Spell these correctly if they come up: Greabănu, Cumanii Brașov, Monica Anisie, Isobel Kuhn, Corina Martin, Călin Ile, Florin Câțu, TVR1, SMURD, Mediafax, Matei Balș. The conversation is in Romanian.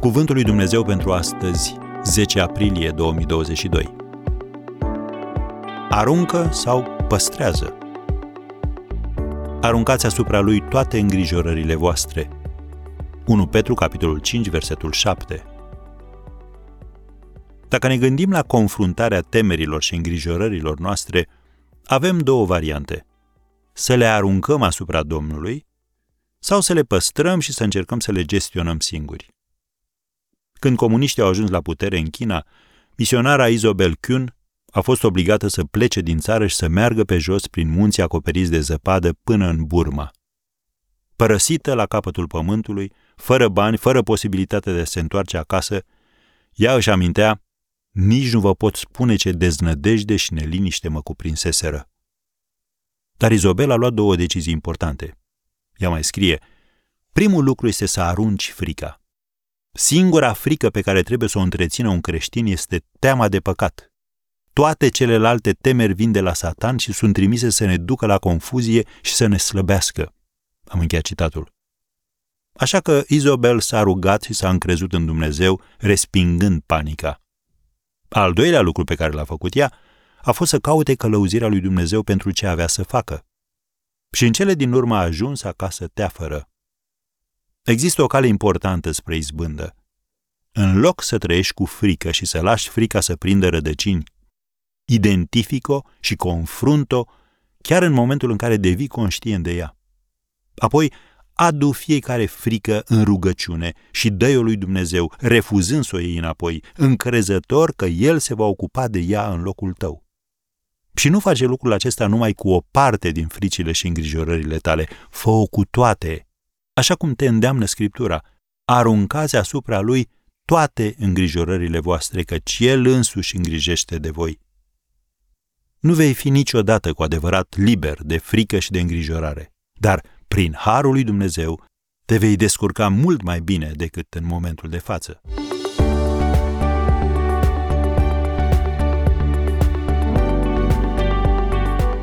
Cuvântul lui Dumnezeu pentru astăzi, 10 aprilie 2022. Aruncă sau păstrează? Aruncați asupra lui toate îngrijorările voastre. 1 Petru, capitolul 5, versetul 7. Dacă ne gândim la confruntarea temerilor și îngrijorărilor noastre, avem două variante. Să le aruncăm asupra Domnului sau să le păstrăm și să încercăm să le gestionăm singuri. Când comuniștii au ajuns la putere în China, misionara Isobel Kuhn a fost obligată să plece din țară și să meargă pe jos prin munții acoperiți de zăpadă până în Burma. Părăsită la capătul pământului, fără bani, fără posibilitatea de a se întoarce acasă, ea își amintea: nici nu vă pot spune ce deznădejde și neliniște mă cuprinseseră. Dar Isobel a luat două decizii importante. Ea mai scrie: primul lucru este să arunci frica. Singura frică pe care trebuie să o întrețină un creștin este teama de păcat. Toate celelalte temeri vin de la Satan și sunt trimise să ne ducă la confuzie și să ne slăbească. Am încheiat citatul. Așa că Isobel s-a rugat și s-a încrezut în Dumnezeu, respingând panica. Al doilea lucru pe care l-a făcut ea a fost să caute călăuzirea lui Dumnezeu pentru ce avea să facă. Și în cele din urmă a ajuns acasă teafără. Există o cale importantă spre izbândă. În loc să trăiești cu frică și să lași frica să prindă rădăcini, identific-o și confrunt-o chiar în momentul în care devii conștient de ea. Apoi, adu fiecare frică în rugăciune și dă-i-o lui Dumnezeu, refuzând să o iei înapoi, încrezător că El se va ocupa de ea în locul tău. Și nu face lucrul acesta numai cu o parte din fricile și îngrijorările tale, fă-o cu toate, așa cum te îndeamnă Scriptura. Aruncați asupra Lui toate îngrijorările voastre, căci El însuși îngrijește de voi. Nu vei fi niciodată cu adevărat liber de frică și de îngrijorare, dar prin harul lui Dumnezeu te vei descurca mult mai bine decât în momentul de față.